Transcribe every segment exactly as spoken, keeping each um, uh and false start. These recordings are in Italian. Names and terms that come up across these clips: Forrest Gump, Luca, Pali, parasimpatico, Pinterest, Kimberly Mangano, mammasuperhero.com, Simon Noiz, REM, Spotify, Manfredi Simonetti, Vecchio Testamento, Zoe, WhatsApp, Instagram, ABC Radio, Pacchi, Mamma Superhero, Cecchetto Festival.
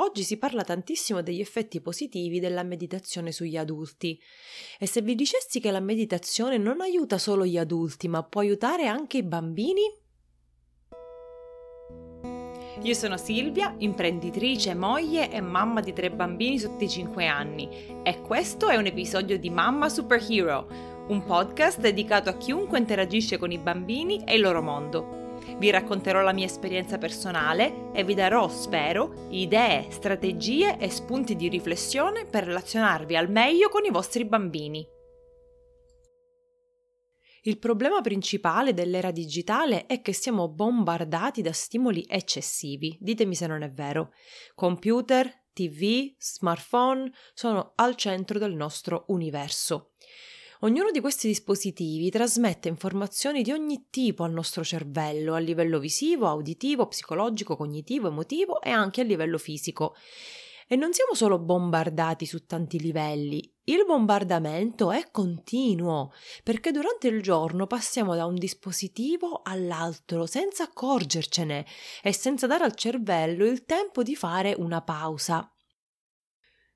Oggi si parla tantissimo degli effetti positivi della meditazione sugli adulti. E se vi dicessi che la meditazione non aiuta solo gli adulti, ma può aiutare anche i bambini? Io sono Silvia, imprenditrice, moglie e mamma di tre bambini sotto i cinque anni. E questo è un episodio di Mamma Superhero, un podcast dedicato a chiunque interagisce con i bambini e il loro mondo. Vi racconterò la mia esperienza personale e vi darò, spero, idee, strategie e spunti di riflessione per relazionarvi al meglio con i vostri bambini. Il problema principale dell'era digitale è che siamo bombardati da stimoli eccessivi, ditemi se non è vero. Computer, tivù, smartphone sono al centro del nostro universo. Ognuno di questi dispositivi trasmette informazioni di ogni tipo al nostro cervello, a livello visivo, auditivo, psicologico, cognitivo, emotivo e anche a livello fisico. E non siamo solo bombardati su tanti livelli, il bombardamento è continuo, perché durante il giorno passiamo da un dispositivo all'altro senza accorgercene e senza dare al cervello il tempo di fare una pausa.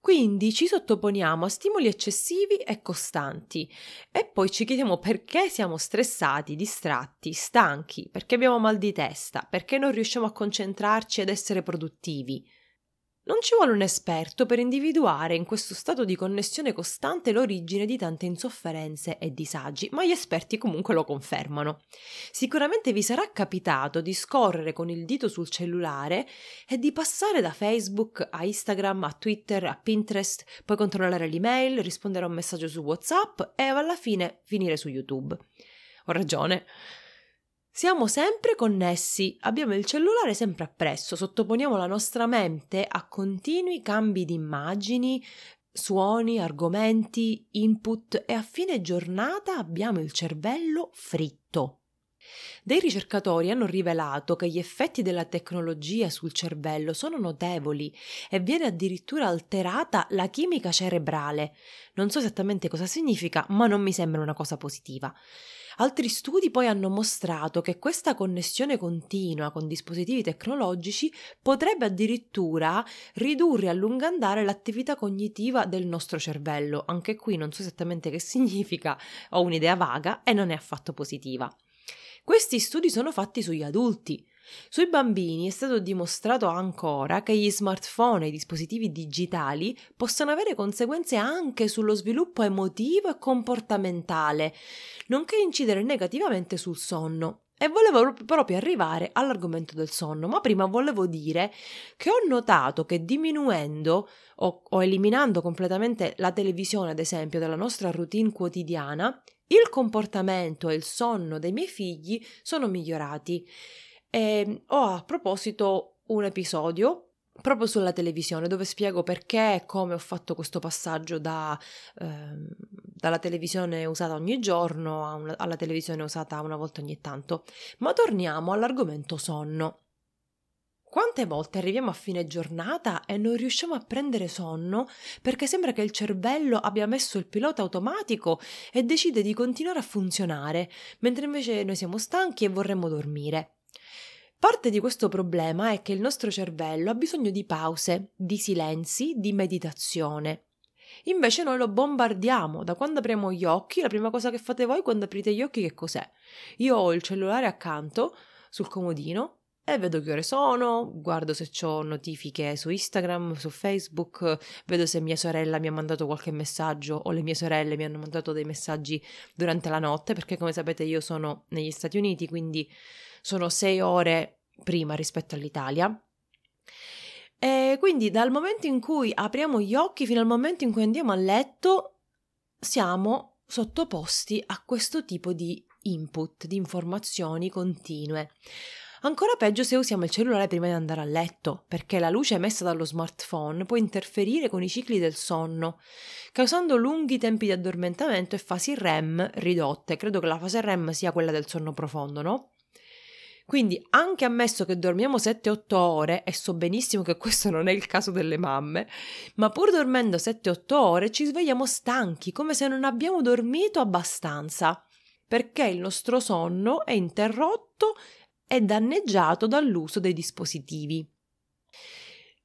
Quindi ci sottoponiamo a stimoli eccessivi e costanti e poi ci chiediamo perché siamo stressati, distratti, stanchi, perché abbiamo mal di testa, perché non riusciamo a concentrarci ed essere produttivi. Non ci vuole un esperto per individuare in questo stato di connessione costante l'origine di tante insofferenze e disagi, ma gli esperti comunque lo confermano. Sicuramente vi sarà capitato di scorrere con il dito sul cellulare e di passare da Facebook a Instagram, a Twitter, a Pinterest, poi controllare l'email, rispondere a un messaggio su WhatsApp e alla fine finire su YouTube. Ho ragione. Siamo sempre connessi, abbiamo il cellulare sempre appresso, sottoponiamo la nostra mente a continui cambi di immagini, suoni, argomenti, input e a fine giornata abbiamo il cervello fritto. Dei ricercatori hanno rivelato che gli effetti della tecnologia sul cervello sono notevoli e viene addirittura alterata la chimica cerebrale. Non so esattamente cosa significa, ma non mi sembra una cosa positiva. Altri studi poi hanno mostrato che questa connessione continua con dispositivi tecnologici potrebbe addirittura ridurre a lungo andare l'attività cognitiva del nostro cervello. Anche qui non so esattamente che significa, ho un'idea vaga e non è affatto positiva. Questi studi sono fatti sugli adulti. Sui bambini è stato dimostrato ancora che gli smartphone e i dispositivi digitali possono avere conseguenze anche sullo sviluppo emotivo e comportamentale, nonché incidere negativamente sul sonno. E volevo proprio arrivare all'argomento del sonno, ma prima volevo dire che ho notato che diminuendo o, o eliminando completamente la televisione, ad esempio, dalla nostra routine quotidiana, il comportamento e il sonno dei miei figli sono migliorati. E ho a proposito un episodio proprio sulla televisione dove spiego perché e come ho fatto questo passaggio da, eh, dalla televisione usata ogni giorno a una, alla televisione usata una volta ogni tanto. Ma torniamo all'argomento sonno. Quante volte arriviamo a fine giornata e non riusciamo a prendere sonno perché sembra che il cervello abbia messo il pilota automatico e decide di continuare a funzionare, mentre invece noi siamo stanchi e vorremmo dormire. Parte di questo problema è che il nostro cervello ha bisogno di pause, di silenzi, di meditazione. Invece noi lo bombardiamo. Da quando apriamo gli occhi, la prima cosa che fate voi quando aprite gli occhi che cos'è? Io ho il cellulare accanto sul comodino e vedo che ore sono, guardo se ho notifiche su Instagram, su Facebook, vedo se mia sorella mi ha mandato qualche messaggio o le mie sorelle mi hanno mandato dei messaggi durante la notte, perché come sapete io sono negli Stati Uniti, quindi sono sei ore prima rispetto all'Italia. E quindi dal momento in cui apriamo gli occhi fino al momento in cui andiamo a letto siamo sottoposti a questo tipo di input, di informazioni continue. Ancora peggio se usiamo il cellulare prima di andare a letto, perché la luce emessa dallo smartphone può interferire con i cicli del sonno, causando lunghi tempi di addormentamento e fasi R E M ridotte. Credo che la fase R E M sia quella del sonno profondo, no? Quindi anche ammesso che dormiamo sette otto ore, e so benissimo che questo non è il caso delle mamme, ma pur dormendo sette otto ore ci svegliamo stanchi, come se non abbiamo dormito abbastanza, perché il nostro sonno è interrotto e danneggiato dall'uso dei dispositivi.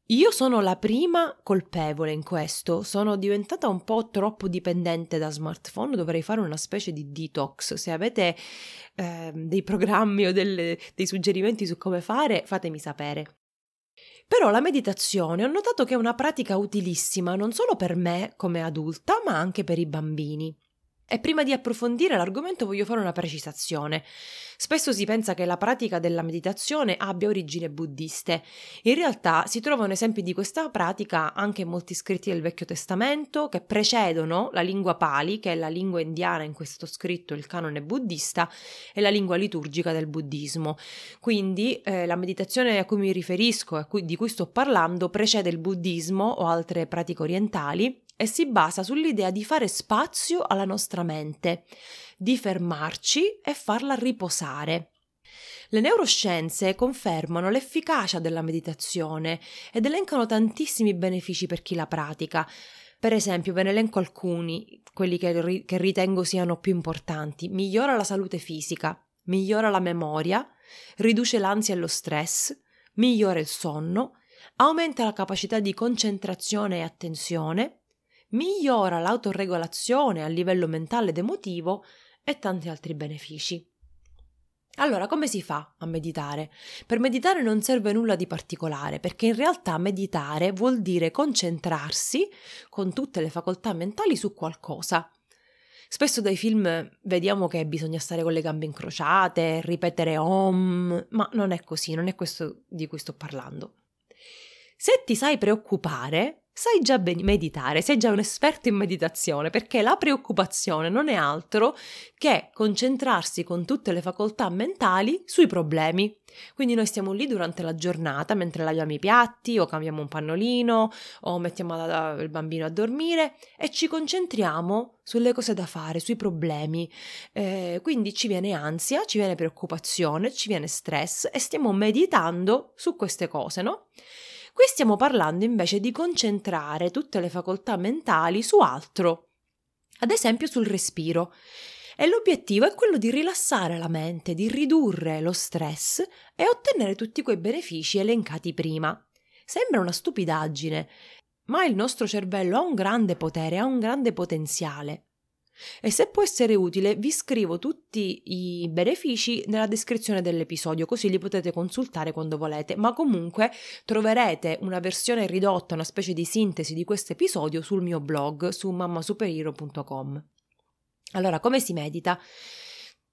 Io sono la prima colpevole in questo, sono diventata un po' troppo dipendente da smartphone, dovrei fare una specie di detox. Se avete eh, dei programmi o delle, dei suggerimenti su come fare, fatemi sapere. Però la meditazione ho notato che è una pratica utilissima non solo per me come adulta, ma anche per i bambini. E prima di approfondire l'argomento voglio fare una precisazione. Spesso si pensa che la pratica della meditazione abbia origini buddiste. In realtà si trovano esempi di questa pratica anche in molti scritti del Vecchio Testamento che precedono la lingua pali, che è la lingua indiana in questo scritto, il canone buddista, e la lingua liturgica del buddismo. Quindi eh, la meditazione a cui mi riferisco, a cui, di cui sto parlando, precede il buddismo o altre pratiche orientali, e si basa sull'idea di fare spazio alla nostra mente, di fermarci e farla riposare. Le neuroscienze confermano l'efficacia della meditazione ed elencano tantissimi benefici per chi la pratica. Per esempio, ve ne elenco alcuni, quelli che, ri- che ritengo siano più importanti. Migliora la salute fisica, migliora la memoria, riduce l'ansia e lo stress, migliora il sonno, aumenta la capacità di concentrazione e attenzione, migliora l'autoregolazione a livello mentale ed emotivo e tanti altri benefici. Allora, come si fa a meditare? Per meditare non serve nulla di particolare, perché in realtà meditare vuol dire concentrarsi con tutte le facoltà mentali su qualcosa. Spesso dai film vediamo che bisogna stare con le gambe incrociate, ripetere om, ma non è così, non è questo di cui sto parlando. Se ti sai preoccupare, sai già ben- meditare, sei già un esperto in meditazione, perché la preoccupazione non è altro che concentrarsi con tutte le facoltà mentali sui problemi. Quindi noi stiamo lì durante la giornata, mentre laviamo i piatti o cambiamo un pannolino o mettiamo la, il bambino a dormire, e ci concentriamo sulle cose da fare, sui problemi. Eh, quindi ci viene ansia, ci viene preoccupazione, ci viene stress e stiamo meditando su queste cose, no? Qui stiamo parlando invece di concentrare tutte le facoltà mentali su altro, ad esempio sul respiro. E l'obiettivo è quello di rilassare la mente, di ridurre lo stress e ottenere tutti quei benefici elencati prima. Sembra una stupidaggine, ma il nostro cervello ha un grande potere, ha un grande potenziale. E se può essere utile, vi scrivo tutti i benefici nella descrizione dell'episodio, così li potete consultare quando volete, ma comunque troverete una versione ridotta, una specie di sintesi di questo episodio sul mio blog su mamma superhero punto com. Allora, come si medita?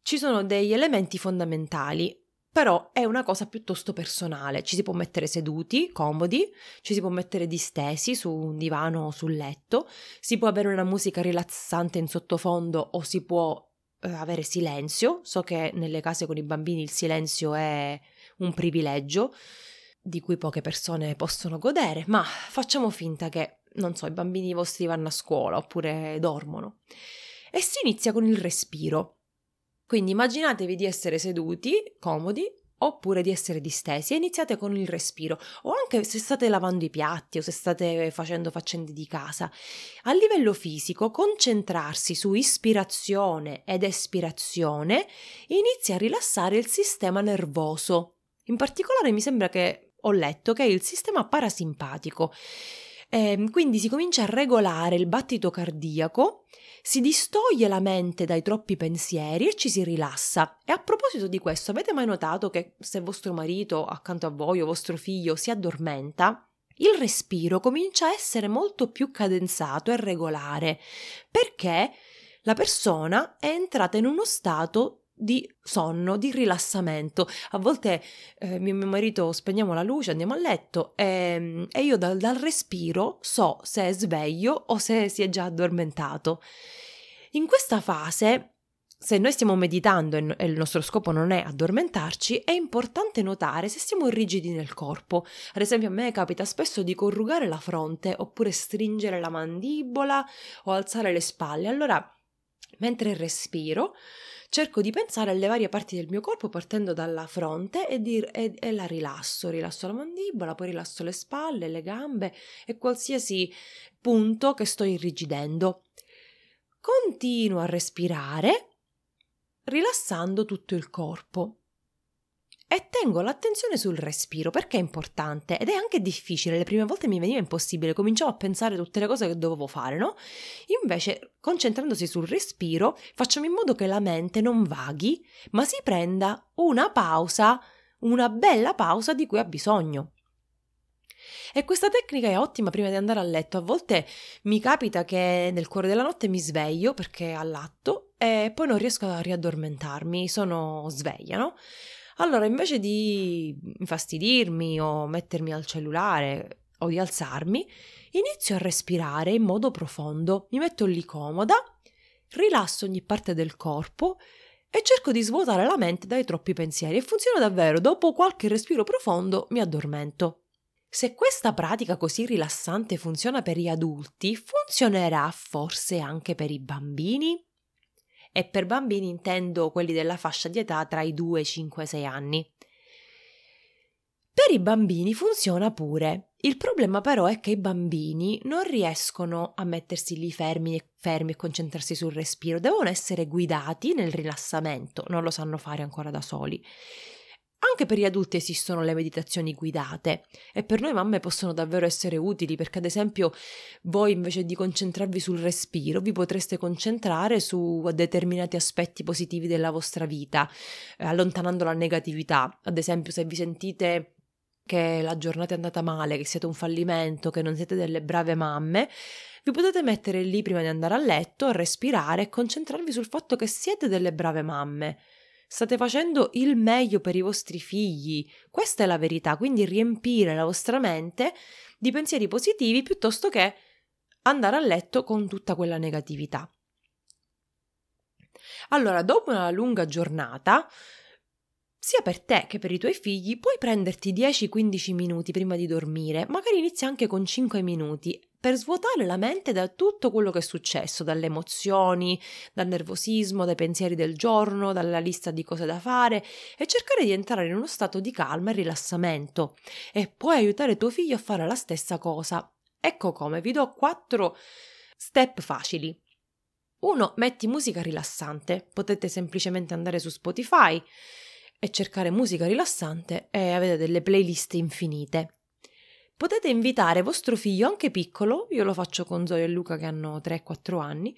Ci sono degli elementi fondamentali, però è una cosa piuttosto personale. Ci si può mettere seduti, comodi, ci si può mettere distesi su un divano o sul letto, si può avere una musica rilassante in sottofondo o si può eh, avere silenzio. So che nelle case con i bambini il silenzio è un privilegio di cui poche persone possono godere, ma facciamo finta che, non so, i bambini vostri vanno a scuola oppure dormono. E si inizia con il respiro. Quindi immaginatevi di essere seduti, comodi, oppure di essere distesi e iniziate con il respiro, o anche se state lavando i piatti o se state facendo faccende di casa. A livello fisico, concentrarsi su ispirazione ed espirazione inizia a rilassare il sistema nervoso. In particolare mi sembra che ho letto che è il sistema parasimpatico. Eh, quindi si comincia a regolare il battito cardiaco, si distoglie la mente dai troppi pensieri e ci si rilassa. E a proposito di questo, avete mai notato che se vostro marito accanto a voi o vostro figlio si addormenta, il respiro comincia a essere molto più cadenzato e regolare, perché la persona è entrata in uno stato di sonno, di rilassamento. A volte eh, mio marito spegniamo la luce, andiamo a letto e, e io dal, dal respiro so se è sveglio o se si è già addormentato. In questa fase, se noi stiamo meditando e il nostro scopo non è addormentarci, è importante notare se siamo rigidi nel corpo. Ad esempio, a me capita spesso di corrugare la fronte oppure stringere la mandibola o alzare le spalle. Allora, mentre respiro, cerco di pensare alle varie parti del mio corpo partendo dalla fronte e, di, e, e la rilasso, rilasso la mandibola, poi rilasso le spalle, le gambe e qualsiasi punto che sto irrigidendo. Continuo a respirare rilassando tutto il corpo. e tengo l'attenzione sul respiro, perché è importante ed è anche difficile. Le prime volte mi veniva impossibile, cominciavo a pensare tutte le cose che dovevo fare, no? Invece, concentrandosi sul respiro, facciamo in modo che la mente non vaghi, ma si prenda una pausa, una bella pausa di cui ha bisogno. E questa tecnica è ottima prima di andare a letto. A volte mi capita che nel cuore della notte mi sveglio perché allatto e poi non riesco a riaddormentarmi, sono sveglia, no? Allora, invece di infastidirmi o mettermi al cellulare o di alzarmi, inizio a respirare in modo profondo. Mi metto lì comoda, rilasso ogni parte del corpo e cerco di svuotare la mente dai troppi pensieri. E funziona davvero, dopo qualche respiro profondo mi addormento. Se questa pratica così rilassante funziona per gli adulti, funzionerà forse anche per i bambini? E per bambini intendo quelli della fascia di età tra i due, cinque, sei anni. Per i bambini funziona pure. Il problema però è che i bambini non riescono a mettersi lì fermi e, fermi e concentrarsi sul respiro. Devono essere guidati nel rilassamento, non lo sanno fare ancora da soli. Anche per gli adulti esistono le meditazioni guidate e per noi mamme possono davvero essere utili, perché ad esempio voi invece di concentrarvi sul respiro vi potreste concentrare su determinati aspetti positivi della vostra vita, eh, allontanando la negatività. Ad esempio, se vi sentite che la giornata è andata male, che siete un fallimento, che non siete delle brave mamme, vi potete mettere lì prima di andare a letto, respirare e concentrarvi sul fatto che siete delle brave mamme. State facendo il meglio per i vostri figli, questa è la verità, quindi riempire la vostra mente di pensieri positivi piuttosto che andare a letto con tutta quella negatività. Allora, dopo una lunga giornata, sia per te che per i tuoi figli, puoi prenderti dieci quindici minuti prima di dormire, magari inizia anche con cinque minuti, per svuotare la mente da tutto quello che è successo, dalle emozioni, dal nervosismo, dai pensieri del giorno, dalla lista di cose da fare, e cercare di entrare in uno stato di calma e rilassamento. E puoi aiutare tuo figlio a fare la stessa cosa. Ecco come, vi do quattro step facili. uno. Metti musica rilassante. Potete semplicemente andare su Spotify e cercare musica rilassante e avete delle playlist infinite. Potete invitare vostro figlio anche piccolo, io lo faccio con Zoe e Luca che hanno tre quattro anni,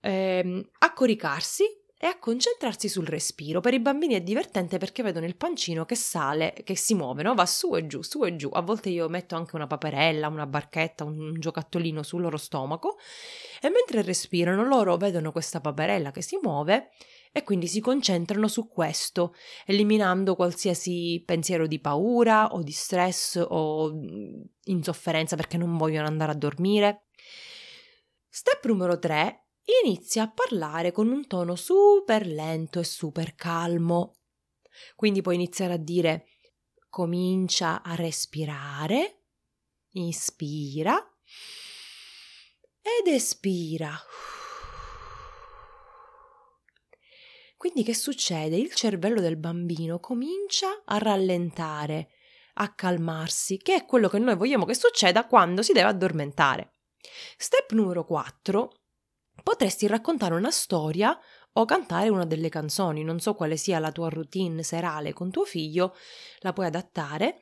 ehm, a coricarsi e a concentrarsi sul respiro. Per i bambini è divertente perché vedono il pancino che sale, che si muove, no? Va su e giù, su e giù. A volte io metto anche una paperella, una barchetta, un giocattolino sul loro stomaco e mentre respirano loro vedono questa paperella che si muove e quindi si concentrano su questo, eliminando qualsiasi pensiero di paura o di stress o insofferenza perché non vogliono andare a dormire. Step numero tre, inizia a parlare con un tono super lento e super calmo. Quindi puoi iniziare a dire: comincia a respirare, inspira ed espira. Quindi che succede? Il cervello del bambino comincia a rallentare, a calmarsi, che è quello che noi vogliamo che succeda quando si deve addormentare. Step numero quattro, potresti raccontare una storia o cantare una delle canzoni, non so quale sia la tua routine serale con tuo figlio, la puoi adattare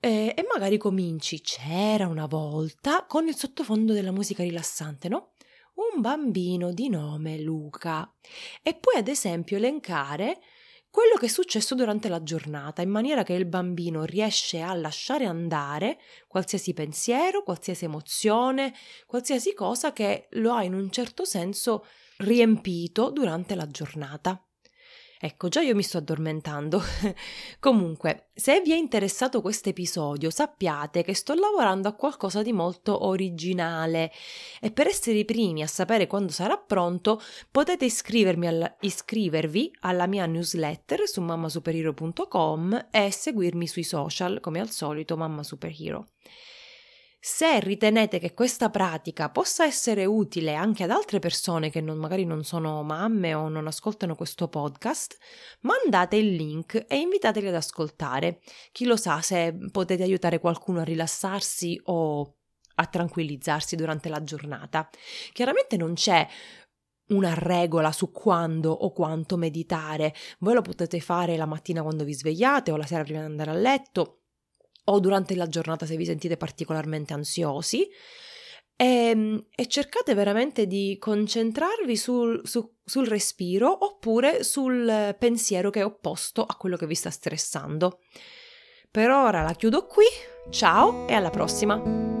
eh, e magari cominci "C'era una volta" con il sottofondo della musica rilassante, no? Un bambino di nome Luca, e puoi ad esempio elencare quello che è successo durante la giornata, in maniera che il bambino riesce a lasciare andare qualsiasi pensiero, qualsiasi emozione, qualsiasi cosa che lo ha in un certo senso riempito durante la giornata. Ecco, già io mi sto addormentando. Comunque, se vi è interessato questo episodio, sappiate che sto lavorando a qualcosa di molto originale e per essere i primi a sapere quando sarà pronto potete iscrivermi alla, iscrivervi alla mia newsletter su mamma superhero punto com e seguirmi sui social, come al solito, Mamma Superhero. Se ritenete che questa pratica possa essere utile anche ad altre persone che non, magari non sono mamme o non ascoltano questo podcast, mandate il link e invitateli ad ascoltare. Chi lo sa se potete aiutare qualcuno a rilassarsi o a tranquillizzarsi durante la giornata. Chiaramente non c'è una regola su quando o quanto meditare. Voi lo potete fare la mattina quando vi svegliate o la sera prima di andare a letto o durante la giornata se vi sentite particolarmente ansiosi e, e cercate veramente di concentrarvi sul, su, sul respiro oppure sul pensiero che è opposto a quello che vi sta stressando. Per ora la chiudo qui, ciao e alla prossima!